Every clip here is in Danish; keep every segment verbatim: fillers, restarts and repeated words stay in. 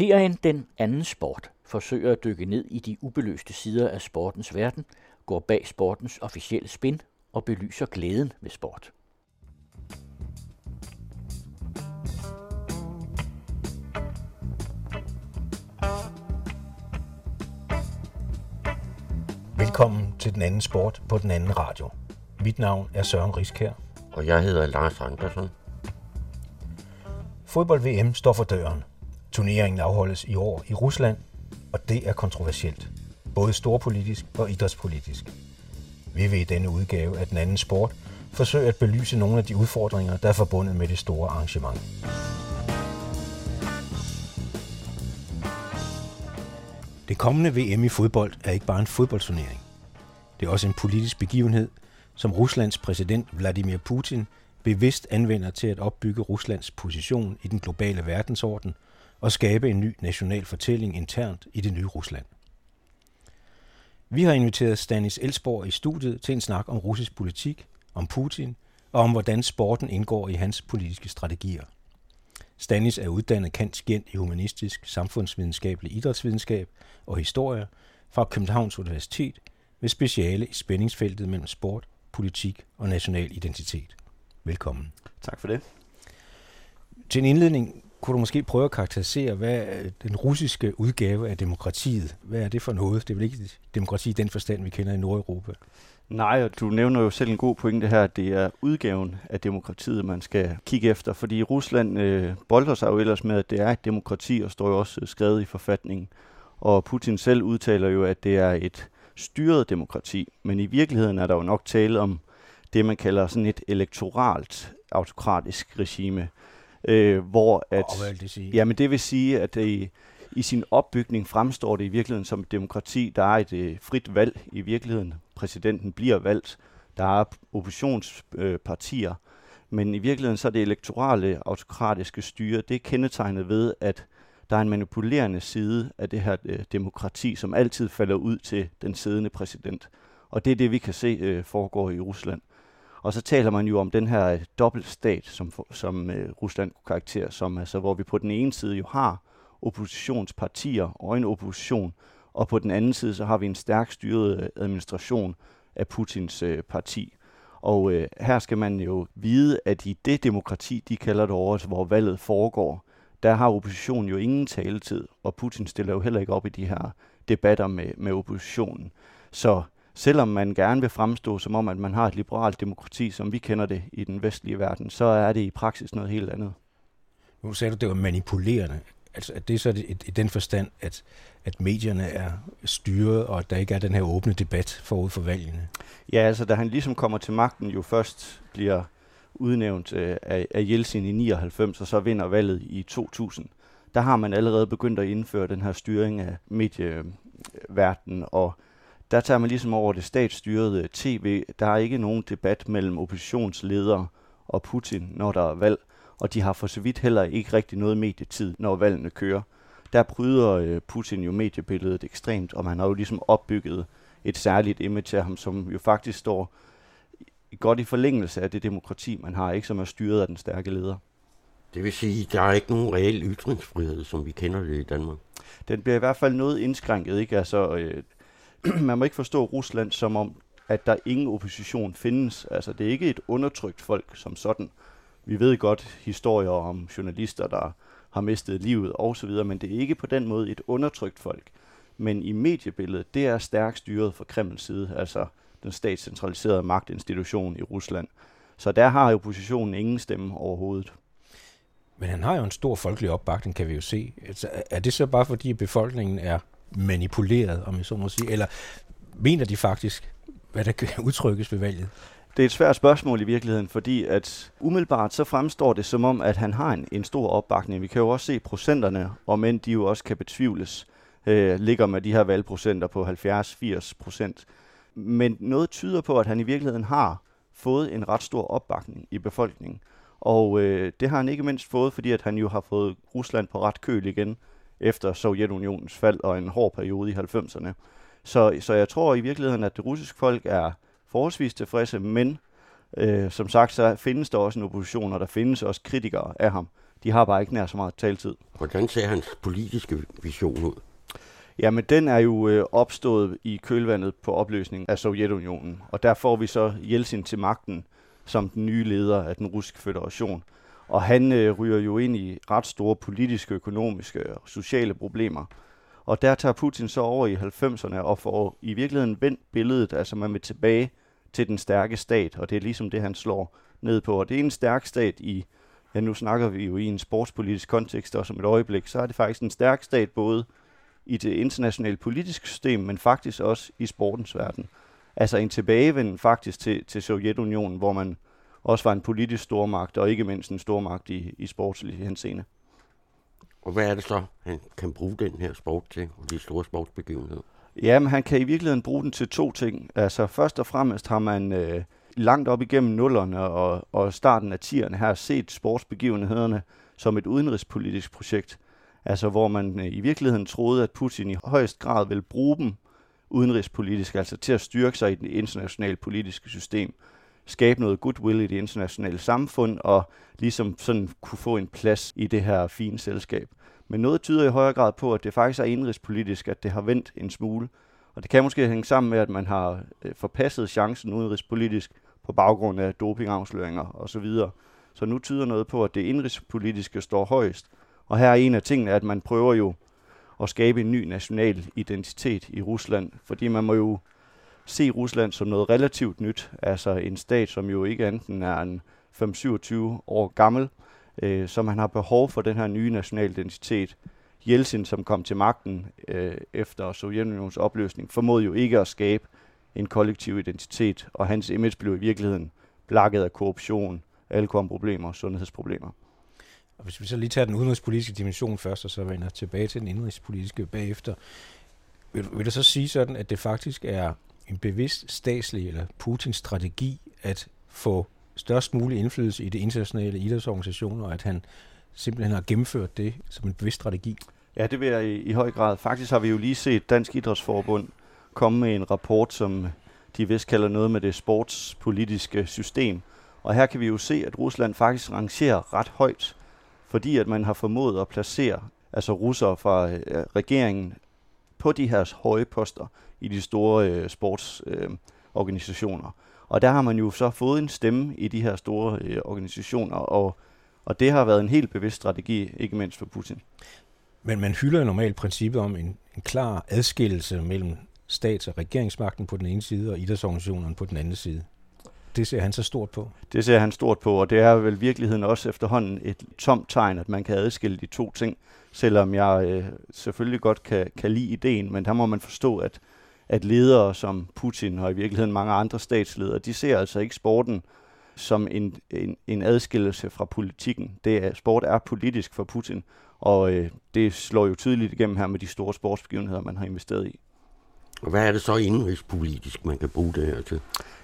Serien Den Anden Sport forsøger at dykke ned i de ubeløste sider af sportens verden, går bag sportens officielle spin og belyser glæden ved sport. Velkommen til Den Anden Sport på Den Anden Radio. Mit navn er Søren Riskær. Og jeg hedder Lars Ankersen. Fodbold-V M står for døren. Turneringen afholdes i år i Rusland, og det er kontroversielt. Både storpolitisk og idrætspolitisk. Vi vil i denne udgave af Den Anden Sport forsøge at belyse nogle af de udfordringer, der er forbundet med det store arrangement. Det kommende V M i fodbold er ikke bare en fodboldturnering. Det er også en politisk begivenhed, som Ruslands præsident Vladimir Putin bevidst anvender til at opbygge Ruslands position i den globale verdensorden og skabe en ny national fortælling internt i det nye Rusland. Vi har inviteret Stanis Elsborg i studiet til en snak om russisk politik, om Putin og om hvordan sporten indgår i hans politiske strategier. Stanis er uddannet cand.scient i humanistisk, samfundsvidenskabelig idrætsvidenskab og historie fra Københavns Universitet med speciale i spændingsfeltet mellem sport, politik og national identitet. Velkommen. Tak for det. Til en indledning kunne du måske prøve at karakterisere, hvad den russiske udgave af demokratiet, hvad er det for noget? Det er vel ikke demokrati i den forstand, vi kender i Nordeuropa? Nej, og du nævner jo selv en god pointe her, det er udgaven af demokratiet, man skal kigge efter, fordi Rusland øh, bolder sig jo ellers med, at det er et demokrati, og står jo også skrevet i forfatningen. Og Putin selv udtaler jo, at det er et styret demokrati, men i virkeligheden er der jo nok tale om det, man kalder sådan et elektoralt autokratisk regime, øh, hvor at... Oh, hvad vil det sige? Jamen det vil sige, at i, i sin opbygning fremstår det i virkeligheden som et demokrati, der er et øh, frit valg i virkeligheden. Præsidenten bliver valgt, der er oppositionspartier, øh, men i virkeligheden så er det elektorale autokratiske styre, det er kendetegnet ved, at der er en manipulerende side af det her øh, demokrati, som altid falder ud til den siddende præsident. Og det er det, vi kan se øh, foregår i Rusland. Og så taler man jo om den her øh, dobbeltstat, som, som øh, Rusland kunne karakterisere som, altså, hvor vi på den ene side jo har oppositionspartier og en opposition, og på den anden side så har vi en stærkt styret administration af Putins øh, parti. Og øh, her skal man jo vide, at i det demokrati, de kalder det over, hvor valget foregår, der har oppositionen jo ingen taletid, og Putin stiller jo heller ikke op i de her debatter med, med oppositionen. Så selvom man gerne vil fremstå som om, at man har et liberalt demokrati, som vi kender det i den vestlige verden, så er det i praksis noget helt andet. Nu sagde du, det var manipulerende. Altså, at det er så et, i den forstand, at, at medierne er styret, og at der ikke er den her åbne debat forud for valgene? Ja, altså, da han ligesom kommer til magten, jo først bliver udnævnt øh, af, af Jeltsin i nioghalvfems, og så vinder valget i to tusind. Der har man allerede begyndt at indføre den her styring af medieverdenen, og der tager man ligesom over det statsstyrede tv. Der er ikke nogen debat mellem oppositionsledere og Putin, når der er valg, og de har for så vidt heller ikke rigtig noget medietid, når valgene kører. Der bryder øh, Putin jo mediebilledet ekstremt, og man har jo ligesom opbygget et særligt image af ham, som jo faktisk står godt i forlængelse af det demokrati, man har, ikke, som er styret af den stærke leder. Det vil sige, at der er ikke nogen reel ytringsfrihed, som vi kender det i Danmark? Den bliver i hvert fald noget indskrænket, ikke? Altså, øh, man må ikke forstå Rusland som om, at der ingen opposition findes. Altså, det er ikke et undertrykt folk som sådan. Vi ved godt historier om journalister, der har mistet livet osv., men det er ikke på den måde et undertrykt folk. Men i mediebilledet, det er stærkt styret fra Kremls side, altså den statscentraliserede magtinstitution i Rusland. Så der har oppositionen ingen stemme overhovedet. Men han har jo en stor folkelig opbakning, kan vi jo se. Altså, er det så bare fordi befolkningen er manipuleret, om jeg så må sige, eller mener de faktisk, hvad der kan udtrykkes ved valget? Det er et svært spørgsmål i virkeligheden, fordi at umiddelbart så fremstår det som om, at han har en, en stor opbakning. Vi kan jo også se procenterne, og men de jo også kan betvivles, øh, ligger med de her valgprocenter på halvfjerds til firs procent. Men noget tyder på, at han i virkeligheden har fået en ret stor opbakning i befolkningen. Og øh, det har han ikke mindst fået, fordi at han jo har fået Rusland på ret køl igen efter Sovjetunionens fald og en hård periode i halvfemserne. Så, så jeg tror i virkeligheden, at det russiske folk er forholdsvis tilfredse, men øh, som sagt, så findes der også en opposition, og der findes også kritikere af ham. De har bare ikke nær så meget taltid. Hvordan ser hans politiske vision ud? Jamen, den er jo øh, opstået i kølvandet på opløsningen af Sovjetunionen. Og der får vi så Jeltsin til magten som den nye leder af den russiske føderation. Og han øh, ryger jo ind i ret store politiske, økonomiske og sociale problemer. Og der tager Putin så over i halvfemserne og får i virkeligheden vendt billedet, altså man vil tilbage til den stærke stat, og det er ligesom det, han slår ned på. Og det er en stærk stat i, ja nu snakker vi jo i en sportspolitisk kontekst også om et øjeblik, så er det faktisk en stærk stat både i det internationale politiske system, men faktisk også i sportens verden. Altså en tilbagevenden faktisk til, til Sovjetunionen, hvor man også var en politisk stormagt, og ikke mindst en stormagt i, i sportslig henseende. Og hvad er det så, han kan bruge den her sport til, og de store sportsbegivenheder? Jamen, han kan i virkeligheden bruge den til to ting. Altså, først og fremmest har man øh, langt op igennem nullerne og, og starten af tierne her set sportsbegivenhederne som et udenrigspolitisk projekt. Altså, hvor man øh, i virkeligheden troede, at Putin i højst grad ville bruge dem udenrigspolitisk, altså til at styrke sig i det internationale politiske system, skabe noget goodwill i det internationale samfund, og ligesom sådan kunne få en plads i det her fine selskab. Men noget tyder i højere grad på, at det faktisk er indrigspolitisk, at det har vendt en smule. Og det kan måske hænge sammen med, at man har forpasset chancen udenrigspolitisk på baggrund af dopingafsløringer osv. Så nu tyder noget på, at det indrigspolitiske står højst. Og her er en af tingene, at man prøver jo at skabe en ny national identitet i Rusland, fordi man må jo se Rusland som noget relativt nyt, altså en stat, som jo ikke enten er en femogtyve til syvogtyve år gammel, øh, så man har behov for den her nye nationale identitet. Jeltsin, som kom til magten øh, efter Sovjetunionens opløsning, formåede jo ikke at skabe en kollektiv identitet, og hans image blev i virkeligheden blakket af korruption, alkoholproblemer og sundhedsproblemer. Og hvis vi så lige tager den udenrigspolitiske dimension først, og så vender tilbage til den indrigspolitiske bagefter, vil, vil du så sige sådan, at det faktisk er en bevidst statslig eller Putins strategi at få størst mulig indflydelse i det internationale idrætsorganisationer, og at han simpelthen har gennemført det som en bevidst strategi? Ja, det vil jeg i, i høj grad. Faktisk har vi jo lige set Dansk Idrætsforbund komme med en rapport, som de vist kalder noget med det sportspolitiske system. Og her kan vi jo se, at Rusland faktisk rangerer ret højt, fordi at man har formået at placere altså russere fra øh, regeringen på de her høje poster i de store øh, sportsorganisationer. Øh, og der har man jo så fået en stemme i de her store øh, organisationer, og, og det har været en helt bevidst strategi, ikke mindst for Putin. Men man hylder jo normalt princippet om en, en klar adskillelse mellem stats- og regeringsmagten på den ene side, og idrætsorganisationerne på den anden side. Det ser han så stort på? Det ser han stort på, og det er vel virkeligheden også efterhånden et tomt tegn, at man kan adskille de to ting, selvom jeg øh, selvfølgelig godt kan, kan lide ideen, men der må man forstå, at, at ledere som Putin og i virkeligheden mange andre statsledere, de ser altså ikke sporten som en, en, en adskillelse fra politikken. Det er, sport er politisk for Putin, og øh, det slår jo tydeligt igennem her med de store sportsbegivenheder, man har investeret i. Og hvad er det så indrigspolitisk, man kan bruge det her til?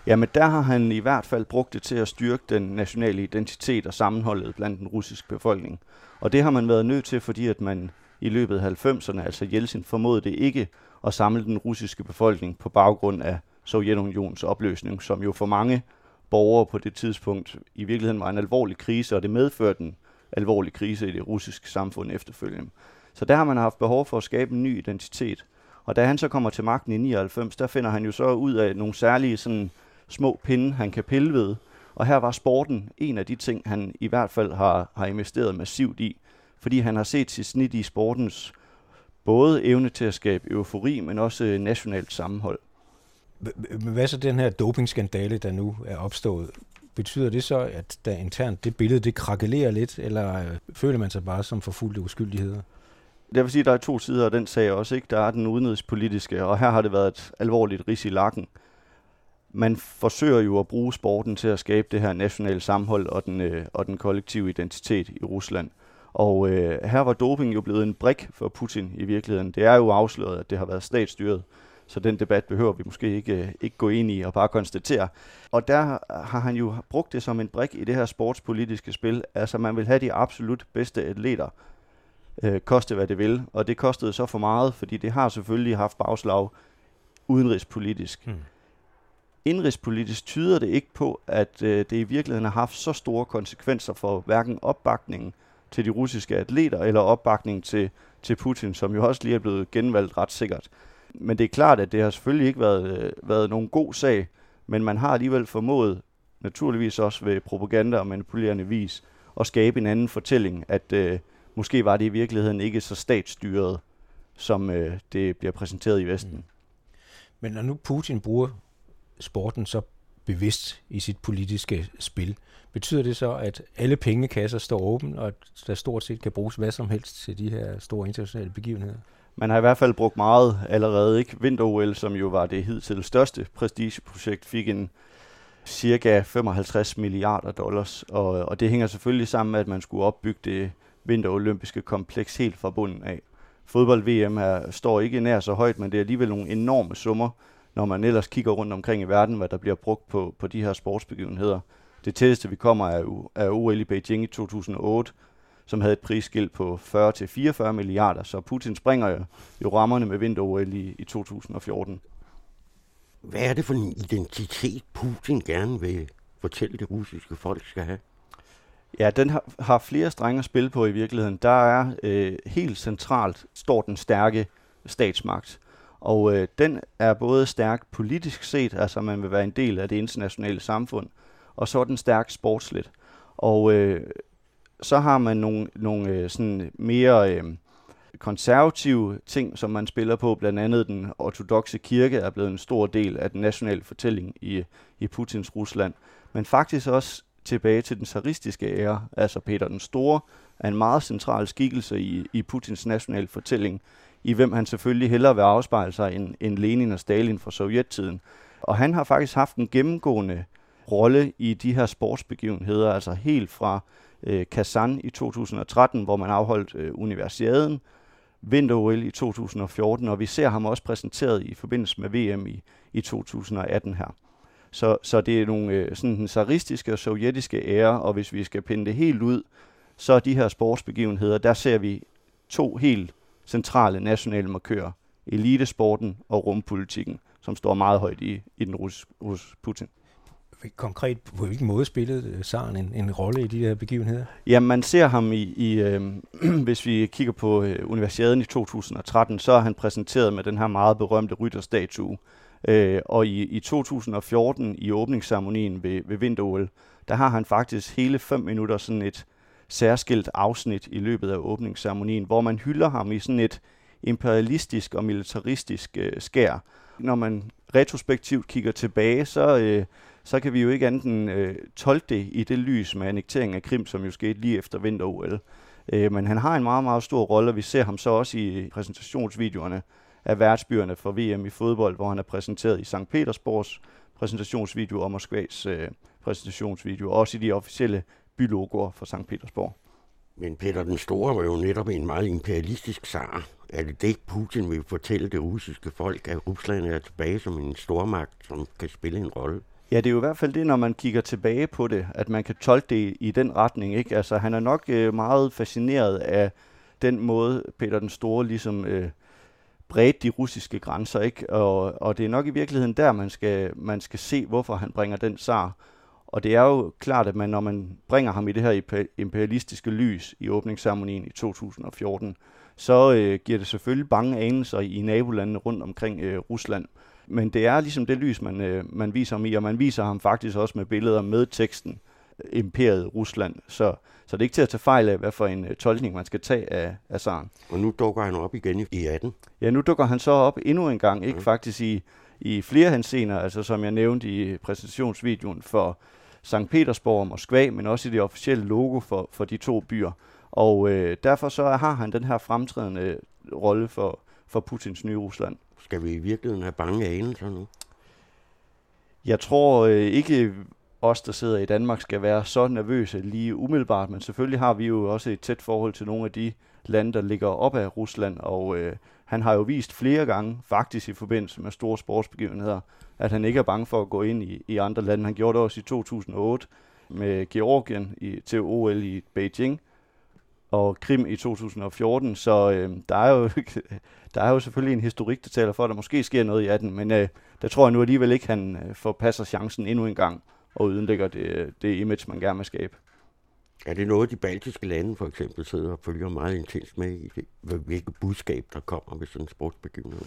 Jamen, der har han i hvert fald brugt det til at styrke den nationale identitet og sammenholdet blandt den russiske befolkning. Og det har man været nødt til, fordi at man i løbet af halvfemserne, altså Jeltsin, formåede det ikke at samle den russiske befolkning på baggrund af Sovjetunionens opløsning, som jo for mange borgere på det tidspunkt i virkeligheden var en alvorlig krise, og det medførte en alvorlig krise i det russiske samfund efterfølgende. Så der har man haft behov for at skabe en ny identitet. Og da han så kommer til magten i nioghalvfems, der finder han jo så ud af nogle særlige sådan små pinde, han kan pille ved. Og her var sporten en af de ting, han i hvert fald har, har investeret massivt i. Fordi han har set sit snit i sportens både evne til at skabe eufori, men også nationalt sammenhold. Hvad så den her dopingskandale, der nu er opstået? Betyder det så, at der internt det billede, det krakelerer lidt, eller føler man sig bare som forfulgte uskyldigheder? Jeg vil sige, at der er to sider af den sag også, ikke? Der er den udenrigspolitiske, og her har det været et alvorligt rids i lakken. Man forsøger jo at bruge sporten til at skabe det her nationale sammenhold og den, øh, og den kollektive identitet i Rusland. Og øh, her var doping jo blevet en brik for Putin i virkeligheden. Det er jo afsløret, at det har været statsstyret, så den debat behøver vi måske ikke, ikke gå ind i og bare konstatere. Og der har han jo brugt det som en brik i det her sportspolitiske spil. Altså man vil have de absolut bedste atleter, Øh, koste hvad det vil, og det kostede så for meget, fordi det har selvfølgelig haft bagslag udenrigspolitisk. Mm. Indrigspolitisk tyder det ikke på, at øh, det i virkeligheden har haft så store konsekvenser for hverken opbakningen til de russiske atleter eller opbakning til, til Putin, som jo også lige er blevet genvalgt ret sikkert. Men det er klart, at det har selvfølgelig ikke været, øh, været nogen god sag, men man har alligevel formået, naturligvis også ved propaganda og manipulerende vis, at skabe en anden fortælling, at øh, måske var det i virkeligheden ikke så statsstyret, som øh, det bliver præsenteret i Vesten. Mm. Men når nu Putin bruger sporten så bevidst i sit politiske spil, betyder det så, at alle pengekasser står åbne, og at der stort set kan bruges hvad som helst til de her store internationale begivenheder? Man har i hvert fald brugt meget allerede, ikke? Vinter-O L, som jo var det hidtil største prestigeprojekt, fik en cirka femoghalvtreds milliarder dollars, og, og det hænger selvfølgelig sammen med, at man skulle opbygge det vinterolympiske kompleks helt fra bunden af. Fodbold-V M her står ikke nær så højt, men det er alligevel nogle enorme summer, når man ellers kigger rundt omkring i verden, hvad der bliver brugt på, på de her sportsbegivenheder. Det tætteste, vi kommer, er, er O L i Beijing i to tusind og otte, som havde et prisskilt på fyrre til fireogfyrre milliarder, så Putin springer jo, jo rammerne med vinter-O L i, i to tusind og fjorten. Hvad er det for en identitet, Putin gerne vil fortælle det russiske folk skal have? Ja, den har, har flere strenge at spille på i virkeligheden. Der er øh, helt centralt står den stærke statsmagt, og øh, den er både stærk politisk set, altså man vil være en del af det internationale samfund, og så er den stærk sportsligt. Og øh, så har man nogle, nogle sådan mere øh, konservative ting, som man spiller på. Blandt andet den ortodokse kirke er blevet en stor del af den nationale fortælling i, i Putins Rusland. Men faktisk også tilbage til den tsaristiske ære, altså Peter den Store, er en meget central skikkelse i, i Putins nationale fortælling, i hvem han selvfølgelig hellere vil afspejle sig end, end Lenin og Stalin fra sovjettiden. Og han har faktisk haft en gennemgående rolle i de her sportsbegivenheder, altså helt fra øh, Kazan i to tusind og tretten, hvor man afholdt øh, universiaden, vinter-O L i to tusind og fjorten, og vi ser ham også præsenteret i forbindelse med V M i, i to tusind og atten her. Så, så det er nogle øh, sådan den tsaristiske og sovjetiske ære, og hvis vi skal pinde det helt ud, så er de her sportsbegivenheder, der ser vi to helt centrale nationale markører, elitesporten og rumpolitikken, som står meget højt i, i den russiske Rus Putin. Konkret, på hvilken måde spillede zaren en, en rolle i de her begivenheder? Ja, man ser ham i, i øh, hvis vi kigger på øh, universiaden i to tusind og tretten, så er han præsenteret med den her meget berømte rytterstatue. Øh, og i, i to tusind og fjorten, i åbningsceremonien ved, ved vinter-O L, der har han faktisk hele fem minutter sådan et særskilt afsnit i løbet af åbningsceremonien, hvor man hylder ham i sådan et imperialistisk og militaristisk øh, skær. Når man retrospektivt kigger tilbage, så... Øh, så kan vi jo ikke anden øh, tolke det i det lys med annekteringen af Krim, som jo skete lige efter vinter-O L. Øh, men han har en meget, meget stor rolle, og vi ser ham så også i præsentationsvideoerne af værtsbyerne for V M i fodbold, hvor han er præsenteret i Sankt Petersborgs præsentationsvideo og Moskvas øh, præsentationsvideo, også i de officielle bylogoer for Sankt Petersborg. Men Peter den Store var jo netop en meget imperialistisk zar. Er det det, Putin vil fortælle det russiske folk, at Rusland er tilbage som en stormagt, som kan spille en rolle? Ja, det er jo i hvert fald det, når man kigger tilbage på det, at man kan tolke det i den retning, ikke? Altså, han er nok øh, meget fascineret af den måde, Peter den Store ligesom øh, bredte de russiske grænser, ikke? Og, og det er nok i virkeligheden der, man skal, man skal se, hvorfor han bringer den zar. Og det er jo klart, at man, når man bringer ham i det her imperialistiske lys i åbningsceremonien i to tusind og fjorten, så øh, giver det selvfølgelig bange anelser i nabolandene rundt omkring øh, Rusland. Men det er ligesom det lys, man, øh, man viser ham i, og man viser ham faktisk også med billeder med teksten Imperiet Rusland. Så, så det er ikke til at tage fejl af, hvad for en øh, tolkning man skal tage af, af zaren. Og nu dukker han op igen i atten. Ja, nu dukker han så op endnu en gang, ikke? Mm. Faktisk i, i flere henseender, altså som jeg nævnte i præsentationsvideoen for Sankt Petersborg og Moskva, men også i det officielle logo for, for de to byer. Og øh, derfor så har han den her fremtrædende rolle for, for Putins nye Rusland. Skal vi i virkeligheden have bange anelser nu? Jeg tror øh, ikke os, der sidder i Danmark, skal være så nervøse lige umiddelbart, men selvfølgelig har vi jo også et tæt forhold til nogle af de lande, der ligger op af Rusland, og øh, han har jo vist flere gange, faktisk i forbindelse med store sportsbegivenheder, at han ikke er bange for at gå ind i, i andre lande. Han gjorde det også i to tusind og otte med Georgien i, til O L i Beijing, og Krim i to tusind og fjorten, så øh, der, er jo, der er jo selvfølgelig en historik, der taler for, at der måske sker noget i atten, men øh, der tror jeg nu alligevel ikke, han forpasser chancen endnu en gang og ødelægger det, det image, man gerne vil skabe. Er det noget, de baltiske lande for eksempel sidder og følger meget intens med i? Hvilke budskab, der kommer ved sådan en sportsbegivenhed?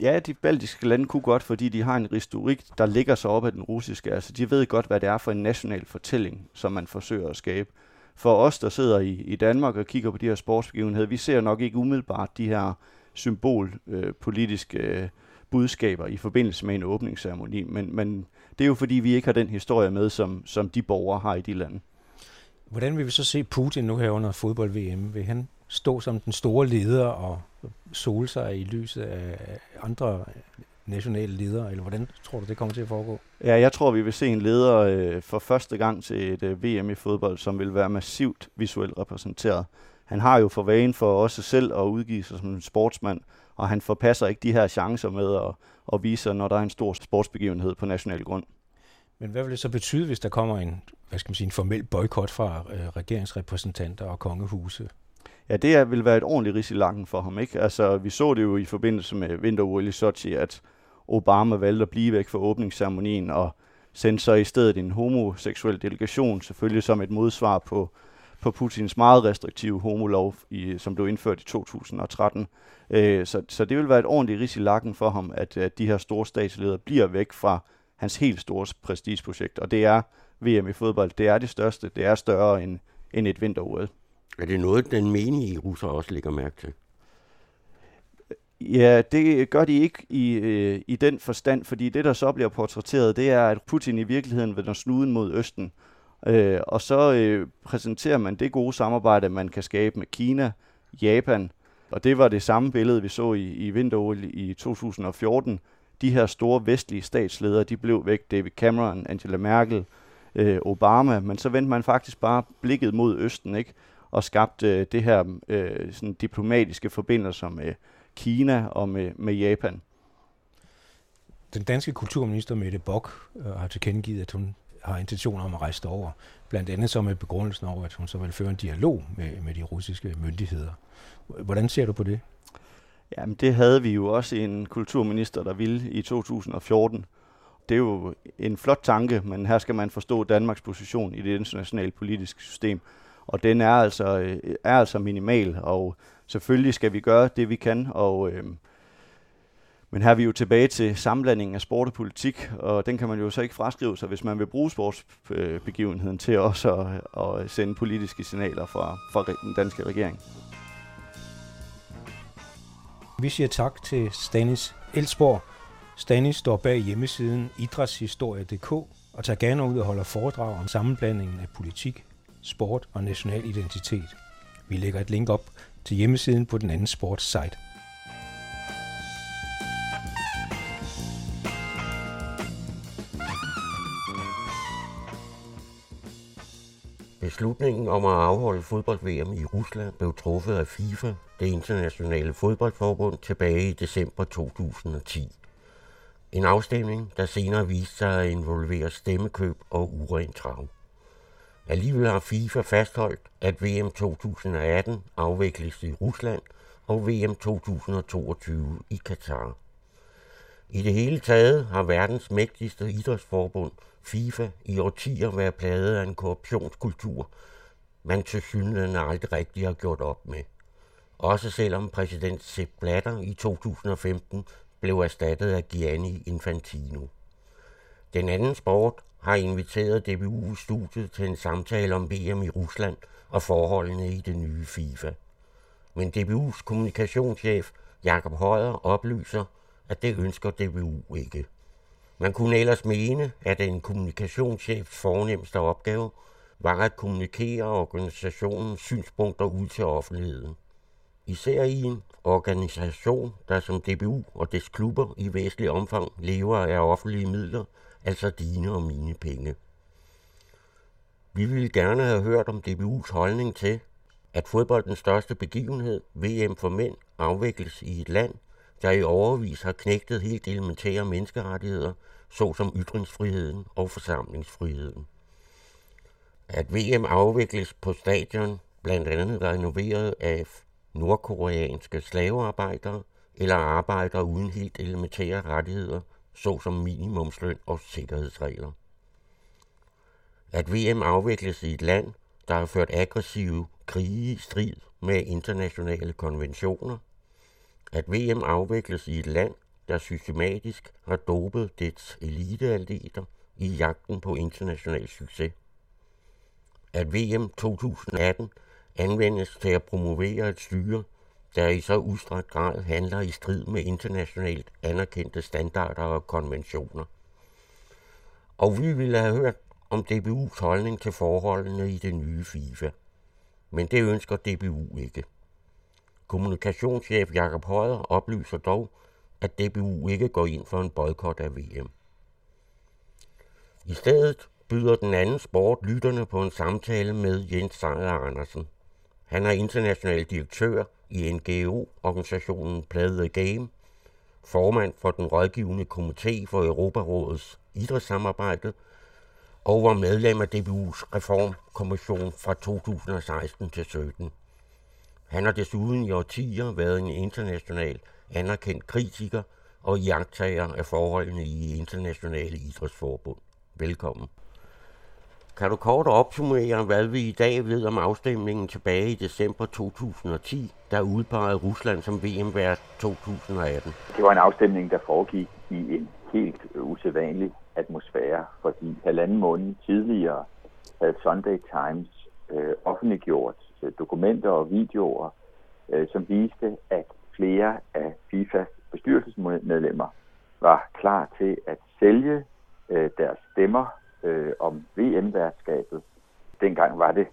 Ja, de baltiske lande kunne godt, fordi de har en historik, der ligger sig op af den russiske. Altså, de ved godt, hvad det er for en national fortælling, som man forsøger at skabe. For os, der sidder i, i Danmark og kigger på de her sportsbegivenheder, vi ser nok ikke umiddelbart de her symbolpolitiske øh, øh, budskaber i forbindelse med en åbningsceremoni, men, men det er jo fordi, vi ikke har den historie med, som, som de borgere har i de lande. Hvordan vil vi så se Putin nu her under fodbold-V M? Vil han stå som den store leder og sole sig i lyset af andre nationale ledere, eller hvordan tror du, det kommer til at foregå? Ja, jeg tror, vi vil se en leder øh, for første gang til et øh, V M i fodbold, som vil være massivt visuelt repræsenteret. Han har jo for vane for også selv at udgive sig som en sportsmand, og han forpasser ikke de her chancer med at, at vise sig, når der er en stor sportsbegivenhed på national grund. Men hvad vil det så betyde, hvis der kommer en, hvad skal man sige, en formel boykot fra øh, regeringsrepræsentanter og kongehuse? Ja, det vil være et ordentligt rids i lakken for ham, ikke? Altså, vi så det jo i forbindelse med vinter-O L i Sochi, at Obama valgte at blive væk fra åbningsceremonien og sendte så i stedet en homoseksuel delegation, selvfølgelig som et modsvar på, på Putins meget restriktive homolov, i, som blev indført i to tusind og tretten. Øh, så, så det vil være et ordentligt rids i lakken for ham, at, at de her store statsledere bliver væk fra hans helt store prestigeprojekt, og det er V M i fodbold. Det er det største. Det er større end, end et vinter-O L. Er det noget, den menige russer også lægger mærke til? Ja, det gør de ikke i, øh, i den forstand, fordi det, der så bliver portrætteret, det er, at Putin i virkeligheden vender snuden mod Østen. Øh, og så øh, præsenterer man det gode samarbejde, man kan skabe med Kina, Japan. Og det var det samme billede, vi så i, i vinter-O L i to tusind og fjorten. De her store vestlige statsledere, de blev væk. David Cameron, Angela Merkel, øh, Obama. Men så vendte man faktisk bare blikket mod Østen, ikke? Og skabte øh, det her øh, sådan diplomatiske forbindelser med Kina og med, med Japan. Den danske kulturminister Mette Bock øh, har tilkendegivet, at hun har intentioner om at rejse derover. Blandt andet så med begrundelsen over, at hun så vil føre en dialog med, med de russiske myndigheder. Hvordan ser du på det? Jamen, det havde vi jo også en kulturminister, der ville i to tusind og fjorten. Det er jo en flot tanke, men her skal man forstå Danmarks position i det internationale politiske system. Og den er altså, er altså minimal, og selvfølgelig skal vi gøre det, vi kan. Og, øh, men her er vi jo tilbage til sammenblandingen af sport og politik, og den kan man jo så ikke fraskrive sig, hvis man vil bruge sportsbegivenheden til også at, at sende politiske signaler fra, fra den danske regering. Vi siger tak til Stanis Elsborg. Stanis står bag hjemmesiden idrætshistorie punktum d k og tager gerne ud og holder foredrag om sammenblandingen af politik, sport og national identitet. Vi lægger et link op til hjemmesiden på den anden sports site. Beslutningen om at afholde fodbold-V M i Rusland blev truffet af FIFA, det internationale fodboldforbund, tilbage i december to tusind og ti. En afstemning, der senere viste sig at involvere stemmekøb og urent trav. Alligevel har FIFA fastholdt, at V M to tusind og atten afvikles i Rusland og V M to tusind og toogtyve i Katar. I det hele taget har verdens mægtigste idrætsforbund, FIFA, i årtier været plaget af en korruptionskultur, man tilsyneladende aldrig rigtig har gjort op med. Også selvom præsident Sepp Blatter i to tusind og femten blev erstattet af Gianni Infantino. Den anden sport har inviteret D B U i studiet til en samtale om V M i Rusland og forholdene i det nye FIFA. Men D B U's kommunikationschef Jakob Højer oplyser, at det ønsker D B U ikke. Man kunne ellers mene, at en kommunikationschefs fornemste opgave var at kommunikere organisationens synspunkter ud til offentligheden. Især i en organisation, der som D B U og dets klubber i væsentlig omfang lever af offentlige midler, altså dine og mine penge. Vi ville gerne have hørt om D B U's holdning til, at fodboldens største begivenhed, V M for mænd, afvikles i et land, der i overvis har knægtet helt elementære menneskerettigheder, såsom ytringsfriheden og forsamlingsfriheden. At V M afvikles på stadion, blandt andet renoveret af nordkoreanske slavearbejdere eller arbejdere uden helt elementære rettigheder, såsom minimumsløn og sikkerhedsregler. At V M afvikles i et land, der har ført aggressive krige i strid med internationale konventioner, at V M afvikles i et land, der systematisk har dopet dets eliteatleter i jagten på international succes, at V M to tusind atten anvendes til at promovere et styre, der i så udstrakt grad handler i strid med internationalt anerkendte standarder og konventioner. Og vi ville have hørt om D B U's holdning til forholdene i det nye FIFA. Men det ønsker D B U ikke. Kommunikationschef Jakob Højer oplyser dog, at D B U ikke går ind for en boykot af V M. I stedet byder den anden sport lytterne på en samtale med Jens Sejr Andersen. Han er international direktør i N G O-organisationen Plade Game, formand for den rådgivende komité for Europarådets idrætssamarbejde og var medlem af D B U's reformkommission fra to tusind seksten til sytten. Han har desuden i årtier været en international anerkendt kritiker og iagttager af forholdene i internationale idrætsforbund. Velkommen. Kan du kort opsummere, hvad vi i dag ved om afstemningen tilbage i december to tusind ti, der udpegede Rusland som V M-vært to tusind atten? Det var en afstemning, der foregik i en helt usædvanlig atmosfære, fordi halvanden måned tidligere havde Sunday Times øh, offentliggjort dokumenter og videoer, øh, som viste, at flere af FIFAs bestyrelsesmedlemmer var klar til at sælge øh, deres stemmer Øh, om V M-værtskabet. Dengang var det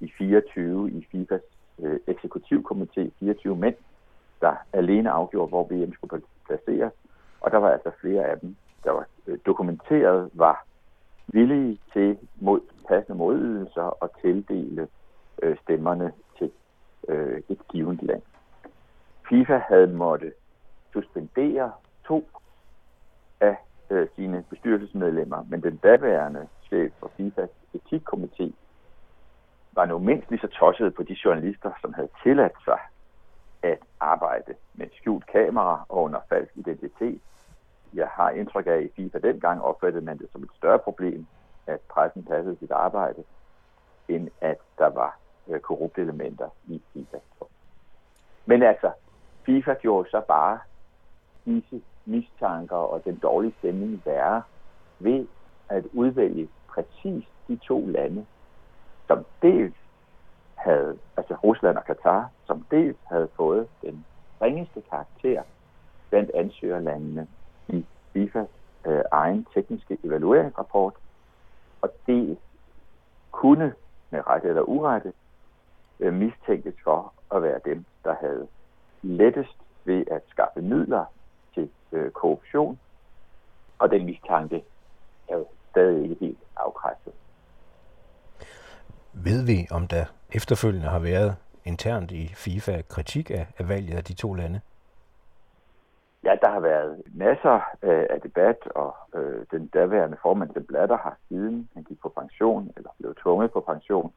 i fireogtyve i FIFAs øh, eksekutivkomité, fireogtyve mænd, der alene afgjorde, hvor V M skulle placeres. Og der var altså flere af dem, der var øh, dokumenteret, var villige til mod, passende modydelser og tildele øh, stemmerne til øh, et givent land. FIFA havde måttet suspendere to af sine bestyrelsesmedlemmer, men den daværende chef for FIFAs etikkomité var nu mindst lige så tosset på de journalister, som havde tilladt sig at arbejde med skjult kamera og under falsk identitet. Jeg har indtryk af, at i FIFA dengang opfattede man det som et større problem, at pressen passede sit arbejde, end at der var korrupte elementer i FIFA. Men altså, FIFA gjorde så bare disse mistanker og den dårlige stemning være ved at udvælge præcis de to lande, som dels havde, altså Rusland og Katar, som dels havde fået den ringeste karakter blandt ansøgerlandene i FIFAs øh, egen tekniske evalueringsrapport, og dels kunne med rette eller urette øh, mistænkes for at være dem, der havde lettest ved at skaffe midler til øh, korruption, og den mistanke er jo stadig ikke helt afkræftet. Ved vi, om der efterfølgende har været internt i FIFA kritik af, af valget af de to lande? Ja, der har været masser øh, af debat, og øh, den daværende formand, Sepp Blatter, har siden han gik på pension, eller blev tvunget på pension,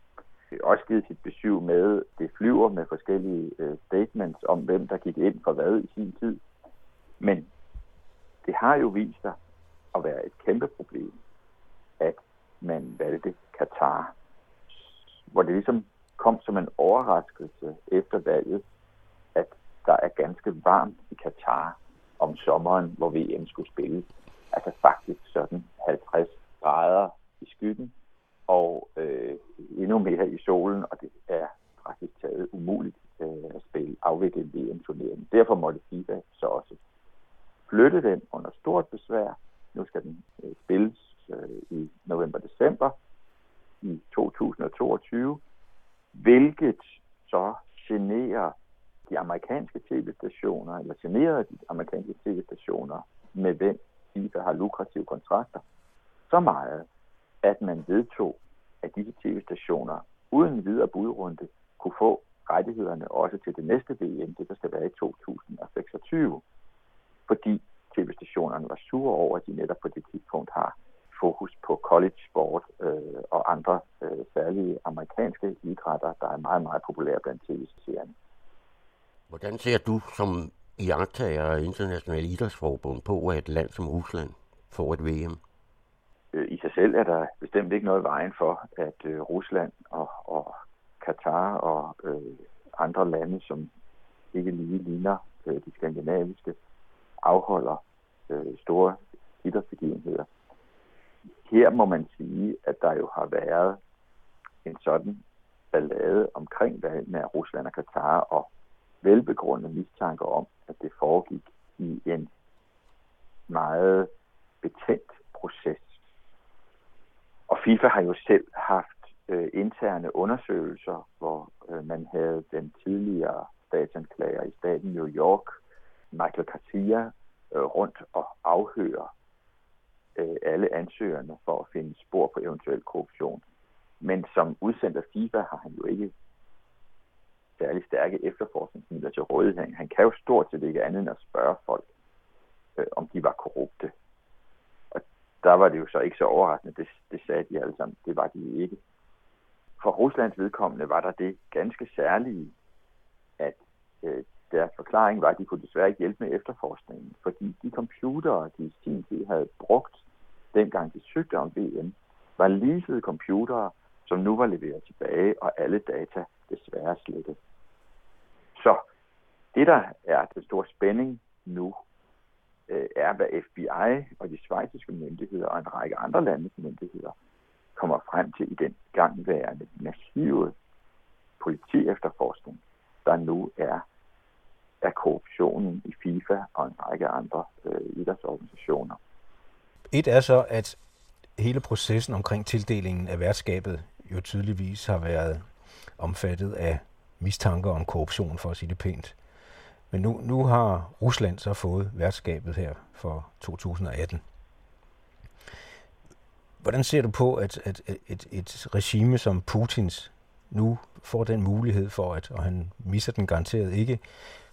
også givet sit besøg med, det flyver med forskellige øh, statements om, hvem der gik ind for hvad i sin tid. Men det har jo vist sig at være et kæmpe problem, at man valgte Katar, hvor det ligesom kom som en overraskelse efter valget, at der er ganske varmt i Katar om sommeren, hvor V M skulle spilles. Altså faktisk sådan halvtreds grader i skyggen og øh, endnu mere i solen, og det er faktisk taget umuligt øh, at spille afvikle en V M-turnering. Derfor måtte FIFA så også flytte den under stort besvær. Nu skal den øh, spilles øh, i november-december i to tusind toogtyve, hvilket så generer de amerikanske tv-stationer, eller generer de amerikanske tv-stationer, med hvem FIFA har lukrative kontrakter, så meget, at man vedtog, at disse tv-stationer uden videre budrunde kunne få rettighederne også til det næste V M, det der skal være i to tusind seksogtyve. Fordi tv-stationerne var sure over, at de netop på det tidspunkt har fokus på college sport øh, og andre øh, særlige amerikanske idrætter, der er meget, meget populære blandt tv-seerne. Hvordan ser du som iagttager af Internationale Idrætsforbund på, at et land som Rusland får et V M? i sig selv er der bestemt ikke noget i vejen for, at Rusland og, og Katar og øh, andre lande, som ikke lige ligner øh, de skandinaviske, afholder øh, store idrætsbegivenheder. Her må man sige, at der jo har været en sådan ballade omkring valgene af Rusland og Katar og velbegrundede mistanker om, at det foregik i en meget betændt proces. Og FIFA har jo selv haft øh, interne undersøgelser, hvor øh, man havde den tidligere statsanklager i staten New York, Michael Garcia, øh, rundt og afhøre øh, alle ansøgerne for at finde spor på eventuel korruption. Men som udsendt af FIFA har han jo ikke særlig stærke efterforskningsmidler til rådighed. Han kan jo stort set ikke andet end at spørge folk, øh, om de var korrupte. Der var det jo så ikke så overraskende, det, det sagde de alle sammen, det var de ikke. For Ruslands vedkommende var der det ganske særlige, at øh, deres forklaring var, at de kunne desværre ikke hjælpe med efterforskningen, fordi de computere, de i sin tid havde brugt, dengang de søgte om V M, var leasede computere, som nu var leveret tilbage, og alle data desværre slettet. Så det, der er den store spænding nu, er, hvad F B I og de schweiziske myndigheder og en række andre landes myndigheder kommer frem til i den gangværende massive politiefterforskning, der nu er af korruptionen i FIFA og en række andre øh, idrætsorganisationer. Et er så, at hele processen omkring tildelingen af værtskabet jo tydeligvis har været omfattet af mistanker om korruption, for at sige det pænt. Men nu, nu har Rusland så fået værtskabet her for to tusind atten. Hvordan ser du på, at, at, at et, et regime som Putins nu får den mulighed for, at, og han misser den garanteret ikke,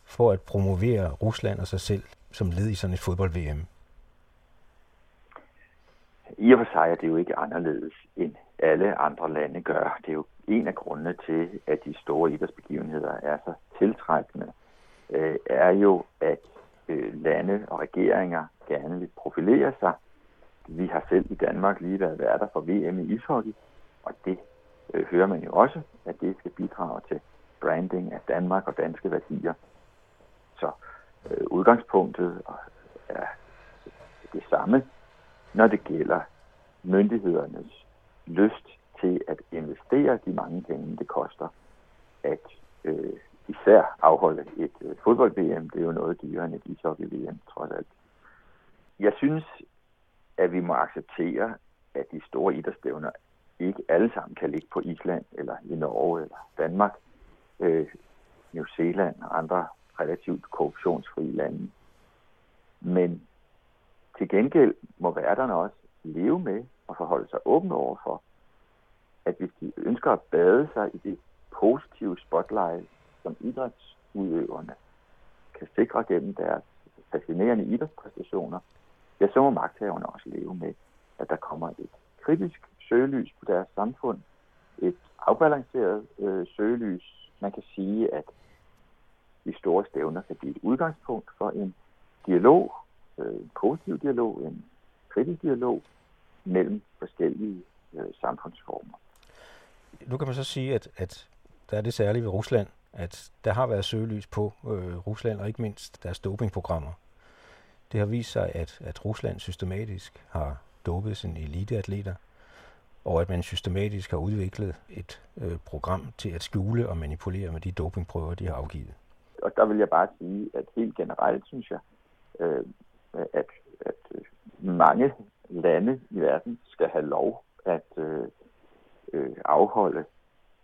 for at promovere Rusland og sig selv som led i sådan et fodbold-V M? I og for sig er det jo ikke anderledes, end alle andre lande gør. Det er jo en af grundene til, at de store idrætsbegivenheder er så tiltrækkende, er jo, at lande og regeringer gerne vil profilere sig. Vi har selv i Danmark lige været værter for V M i ishockey, og det hører man jo også, at det skal bidrage til branding af Danmark og danske værdier. Så øh, udgangspunktet er det samme, når det gælder myndighedernes lyst til at investere de mange penge, det koster, at øh, især afholde et øh, fodbold-V M. Det er jo noget dyrere end et ishockey-V M, trods alt. Jeg synes, at vi må acceptere, at de store idrætsstævner ikke alle sammen kan ligge på Island, eller i Norge, eller Danmark, øh, New Zealand og andre relativt korruptionsfrie lande. Men til gengæld må værterne også leve med og forholde sig åbne over for, at hvis de ønsker at bade sig i det positive spotlight, som idrætsudøverne kan sikre gennem deres fascinerende idrætspræstationer, ja, så må magthaverne også leve med, at der kommer et kritisk søgelys på deres samfund, et afbalanceret øh, søgelys. Man kan sige, at de store stævner kan blive et udgangspunkt for en dialog, øh, en positiv dialog, en kritisk dialog mellem forskellige øh, samfundsformer. Nu kan man så sige, at, at der er det særlige ved Rusland, at der har været søgelys på øh, Rusland, og ikke mindst deres dopingprogrammer. Det har vist sig, at, at Rusland systematisk har dopet sine eliteatleter, og at man systematisk har udviklet et øh, program til at skjule og manipulere med de dopingprøver, de har afgivet. Og der vil jeg bare sige, at helt generelt synes jeg, øh, at, at mange lande i verden skal have lov at øh, øh, afholde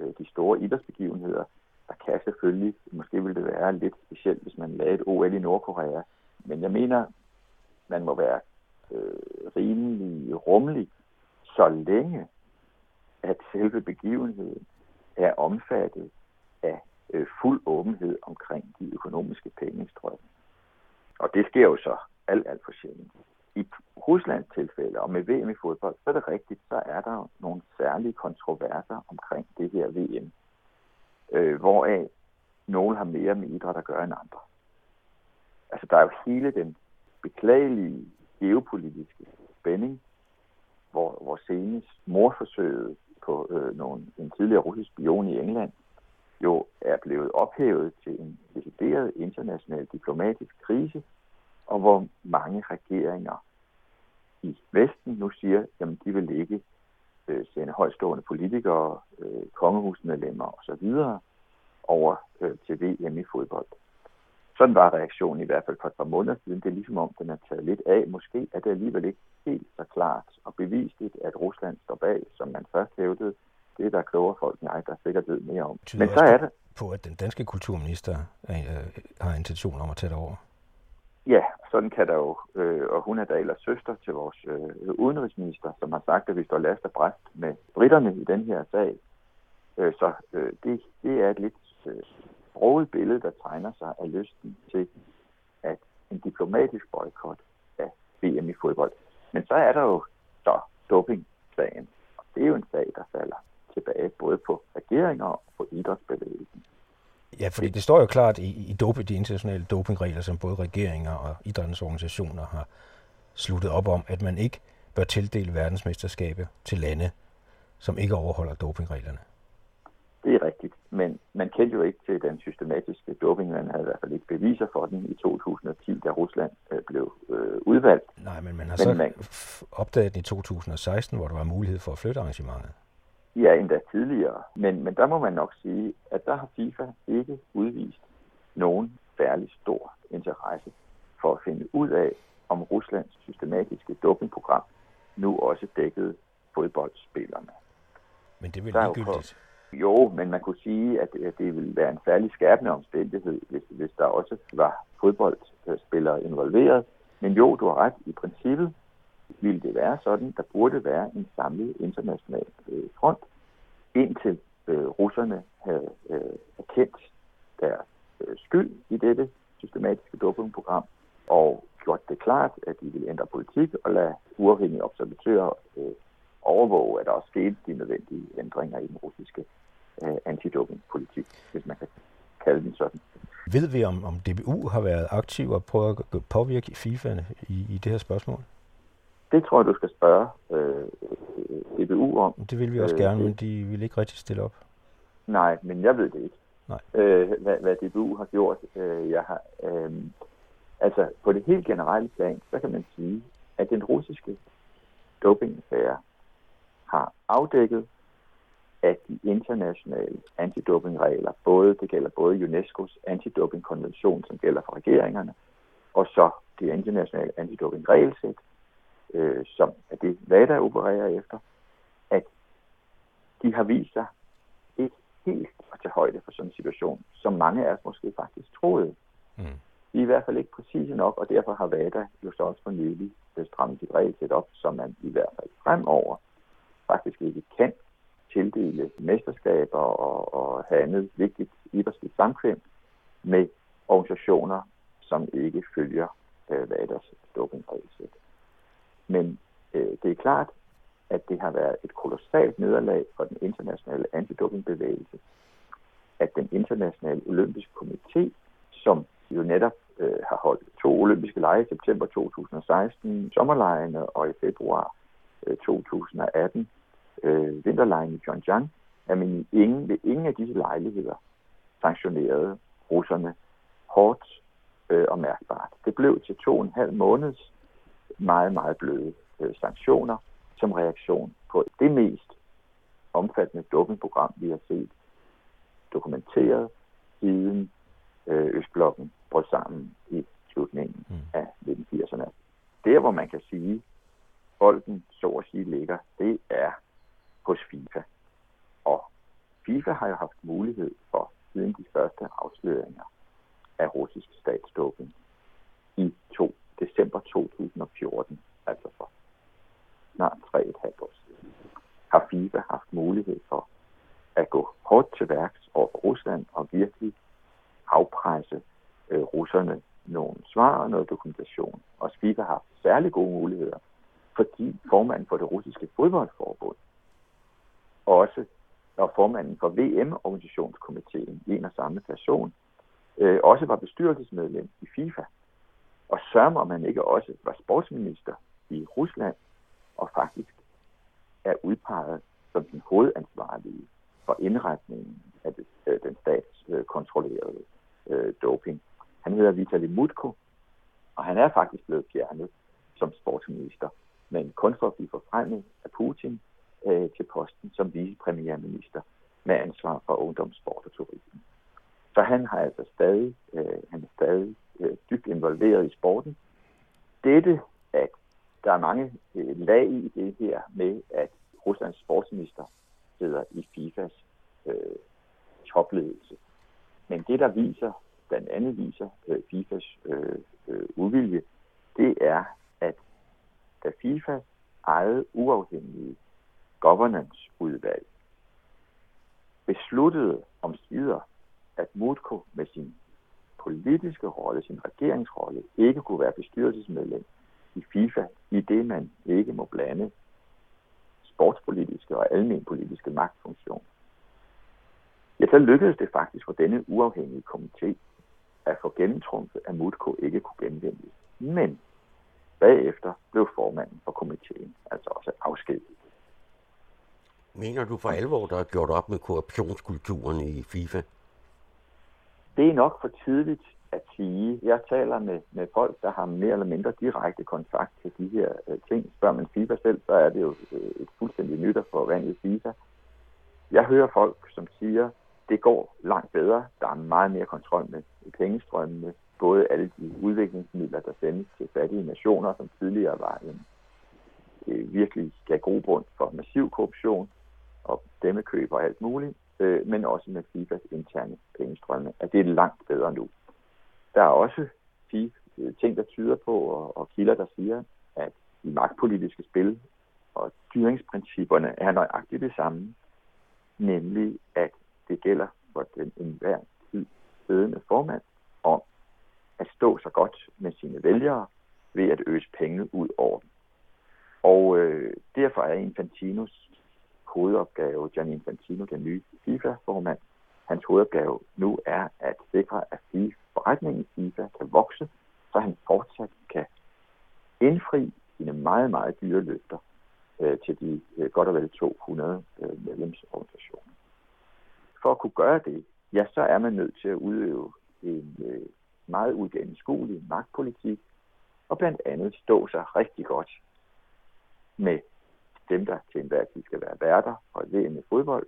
øh, de store idrætsbegivenheder. Der kan selvfølgelig, måske ville det være lidt specielt, hvis man lagde et O L i Nordkorea. Men jeg mener, man må være øh, rimelig rummelig, så længe at selve begivenheden er omfattet af øh, fuld åbenhed omkring de økonomiske pengestrømme. Og det sker jo så alt, alt for sjældent. I Ruslands tilfælde, og med V M i fodbold, så er det rigtigt, så er der jo nogle særlige kontroverser omkring det her V M. Øh, hvoraf nogen har mere med idræt at gøre end andre. Altså, der er jo hele den beklagelige geopolitiske spænding, hvor, hvor senest mordforsøget på øh, nogle, en tidligere russisk spion i England jo er blevet ophævet til en decideret international diplomatisk krise, og hvor mange regeringer i Vesten nu siger, at de vil ikke øh, sende højstående politikere, øh, kongehusmedlemmer osv. over øh, til V M i fodbold. Sådan var reaktionen i hvert fald for et par måneder siden. Det er ligesom om, den er taget lidt af. Måske er det alligevel ikke helt så klart og bevisligt, at Rusland står bag, som man først hævdede. Det er der klogere folk, end jeg, der sikkert ved mere om. Tyder Men så er det på, at den danske kulturminister har intention om at tage det over? Ja, sådan kan der jo. Og hun er da ellers søster til vores udenrigsminister, som har sagt, at vi står last og bræst med britterne i den her sag. Så det, det er et lidt rodet billede, der tegner sig af lysten til at en diplomatisk boykot af V M i fodbold. Men så er der jo så doping-sagen. Og det er jo en sag, der falder tilbage både på regeringer og på idrætsbevægelsen. Ja, fordi det står jo klart i, i dope, de internationale dopingregler, som både regeringer og idrættens organisationer har sluttet op om, at man ikke bør tildele verdensmesterskabet til lande, som ikke overholder dopingreglerne. Det er rigtigt, men man kendte jo ikke til den systematiske doping, man havde i hvert fald ikke beviser for den i to tusind og ti, da Rusland blev øh, udvalgt. Nej, men man har men så man opdaget den i to tusind og seksten, hvor der var mulighed for at flytte arrangementet. Ja, endda tidligere, men, men der må man nok sige, at der har FIFA ikke udvist nogen særlig stor interesse for at finde ud af, om Ruslands systematiske dopingprogram nu også dækkede fodboldspillerne. Men det er vel ligegyldigt? Jo, men man kunne sige, at det ville være en særlig skærpende omstændighed, hvis, hvis der også var fodboldspillere involveret. Men jo, du har ret. I princippet ville det være sådan, der burde være en samlet international øh, front, indtil øh, russerne havde øh, erkendt deres øh, skyld i dette systematiske dopingprogram, og gjort det klart, at de ville ændre politik og lade uafhængige observatører øh, overvåge, at der også skete de nødvendige ændringer i den russiske øh, antidopingpolitik, hvis man kan kalde den sådan. Ved vi, om, om D B U har været aktiv og prøvet at påvirke FIFA i, i det her spørgsmål? Det tror jeg, du skal spørge øh, D B U om. Det vil vi også øh, gerne, men de vil ikke rigtig stille op. Nej, men jeg ved det ikke. Nej. Øh, hvad, hvad D B U har gjort. Øh, jeg har, øh, altså, på det helt generelle plan, så kan man sige, at den russiske dopingaffære har afdækket, at de internationale antidopingregler, både det gælder både U N E S C O's antidopingkonvention, som gælder for regeringerne, og så det internationale antidopingregelsæt, øh, som er det W A D A opererer efter, at de har vist sig ikke helt at tage højde for sådan en situation, som mange af os måske faktisk troede. Mm. De er i hvert fald ikke præcise nok, og derfor har W A D A jo så også for nylig strammet sit regelsæt op, som man i hvert fald fremover faktisk ikke kan tildele mesterskaber og, og have andet vigtigt idrætsligt samkvem med organisationer, som ikke følger øh, W A D A's dopingregelsæt. Men øh, det er klart, at det har været et kolossalt nederlag for den internationale antidopingbevægelse, at den internationale olympiske komité, som jo netop øh, har holdt to olympiske lege i september to tusind og seksten, sommerlegene og i februar to tusind og atten, øh, vinterlejren i Pyeongchang, at man ingen, ved ingen af disse lejligheder sanktionerede russerne hårdt øh, og mærkbart. Det blev til to og en halv måneds meget, meget bløde øh, sanktioner som reaktion på det mest omfattende dopingprogram, vi har set dokumenteret siden øh, Østblokken brød sammen i slutningen af nitten firserne. Der, hvor man kan sige, bolden, så at sige, ligger, det er hos FIFA. Og FIFA har jo haft mulighed for, siden de første afsløringer af russisk statsdoping i to, december to tusind og fjorten, altså for snart tre komma fem år siden, har FIFA haft mulighed for at gå hårdt til værks over Rusland og virkelig afpresse øh, russerne nogle svar og noget dokumentation. Og FIFA har haft særlig gode muligheder, fordi formanden for det russiske fodboldforbund også, og formanden for V M-organisationskomiteen, en og samme person, øh, også var bestyrelsesmedlem i FIFA. Og sørger man ikke også var sportsminister i Rusland, og faktisk er udpeget som den hovedansvarlige for indretningen af det, øh, den statskontrollerede øh, doping. Han hedder Vitali Mutko, og han er faktisk blevet fjernet som sportsminister, men kun for at blive forfremmet af Putin øh, til posten som vicepremierminister med ansvar for ungdomssport og turisme. Så han har altså stadig, øh, han er stadig øh, dybt involveret i sporten. Dette, at der er mange øh, lag i det her med, at Ruslands sportsminister sidder i FIFAs øh, topledelse. Men det, der viser, blandt andet viser øh, FIFAs øh, øh, uvilje, det er, at da FIFA eget uafhængige governance-udvalg besluttede om sider, at Mutko med sin politiske rolle, sin regeringsrolle, ikke kunne være bestyrelsesmedlem i FIFA, i det man ikke må blande sportspolitiske og almenpolitiske magtfunktioner. Ja, så lykkedes det faktisk for denne uafhængige komité at få gennemtrumfet, at Mutko ikke kunne genvælges. Men bagefter blev formanden for komiteen altså også afskediget. Mener du for alvor, der er gjort op med korruptionskulturen i FIFA? Det er nok for tidligt at sige. Jeg taler med, med folk, der har mere eller mindre direkte kontakt til de her øh, ting. Spørger man FIFA selv, så er det jo øh, et fuldstændig nyt og forvandlet FIFA. Jeg hører folk, som siger, det går langt bedre. Der er meget mere kontrol med pengestrømmene. Både alle de udviklingsmidler, der sendes til fattige nationer, som tidligere var en øh, virkelig gav grobund for massiv korruption og stemmekøb og alt muligt, øh, men også med FIFAs interne pengestrømme, at det er langt bedre nu. Der er også de øh, ting, der tyder på, og, og kilder, der siger, at de magtpolitiske spil og styringsprincipperne er nøjagtigt det samme, nemlig at det gælder for den enhver tid siddende formand om at stå så godt med sine vælgere ved at øse penge ud over dem. Og øh, derfor er Infantinos hovedopgave, Gianni Infantino, den nye FIFA-formand, hans hovedopgave nu er at sikre, at forretningen i FIFA kan vokse, så han fortsat kan indfri sine meget, meget dyre løfter øh, til de øh, godt og vel to hundrede øh, medlemsorganisationer. For at kunne gøre det, ja, så er man nødt til at udøve en øh, meget uigennemskuelig magtpolitik, og blandt andet stå sig rigtig godt med dem, der til enhver tid skal være værter og V M i fodbold,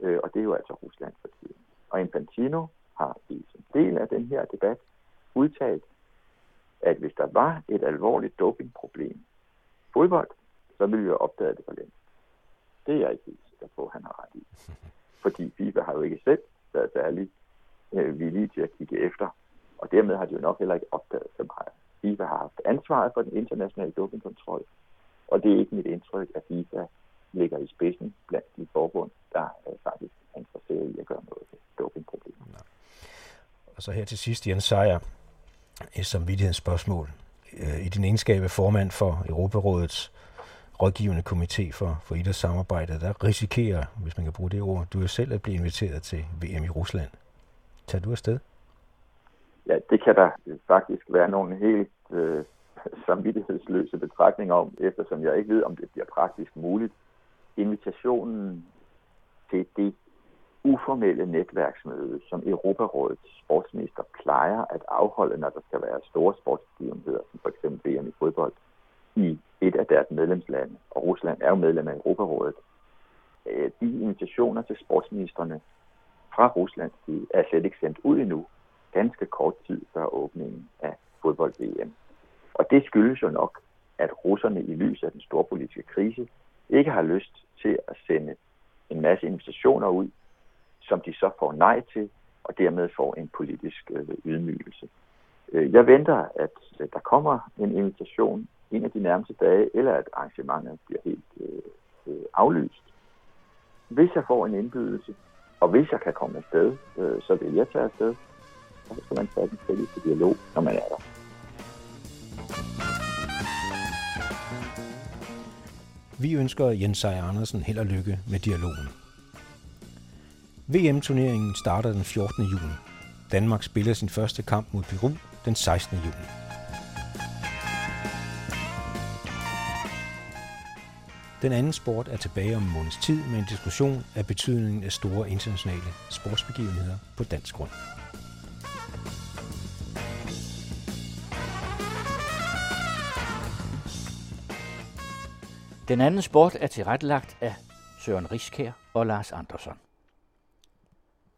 øh, og det er jo altså Rusland for tiden. Og Infantino har i som del af den her debat udtalt, at hvis der var et alvorligt dopingproblem fodbold, så ville vi jo opdage det for længe. Det er jeg ikke helt sikker på, han har ret i. Fordi FIFA har jo ikke selv været særlig øh, villige til at kigge efter, og dermed har de jo nok heller ikke opdaget så meget. FIFA har haft ansvaret for den internationale dopingkontrol, og det er ikke mit indtryk, at FIFA ligger i spidsen blandt de forbund, der er faktisk interesseret i at gøre noget ved dopingproblemet. Og så her til sidst, Jens Sejr, et samvittighedsspørgsmål. I din egenskab af formand for Europarådets rådgivende komité for, for idrætssamarbejdet, der risikerer, hvis man kan bruge det ord, du jo selv at blive inviteret til V M i Rusland. Tager du afsted? Ja, det kan der faktisk være nogle helt øh, samvittighedsløse betragtninger om, eftersom jeg ikke ved, om det bliver praktisk muligt. Invitationen til det uformelle netværksmøde, som Europarådets sportsminister plejer at afholde, når der skal være store sportsbegivenheder, som for eksempel V M i fodbold, i et af deres medlemslande, og Rusland er jo medlem af Europarådet. De invitationer til sportsministerne fra Rusland er slet ikke sendt ud endnu, ganske kort tid før åbningen af fodbold-V M. Og det skyldes jo nok, at russerne i lyset af den store politiske krise ikke har lyst til at sende en masse invitationer ud, som de så får nej til, og dermed får en politisk øh, ydmygelse. Jeg venter, at der kommer en invitation en af de nærmeste dage, eller at arrangementet bliver helt øh, aflyst. Hvis jeg får en indbydelse, og hvis jeg kan komme afsted, øh, så vil jeg tage afsted. Og så skal man tage den kritiske dialog, når man er der. Vi ønsker Jens Sejr Andersen held og lykke med dialogen. V M-turneringen starter den fjortende juni. Danmark spiller sin første kamp mod Peru den sekstende juni. Den anden sport er tilbage om en måneds tid med en diskussion af betydningen af store internationale sportsbegivenheder på dansk grund. Den anden sport er tilrettelagt af Søren Riskær og Lars Ankersen.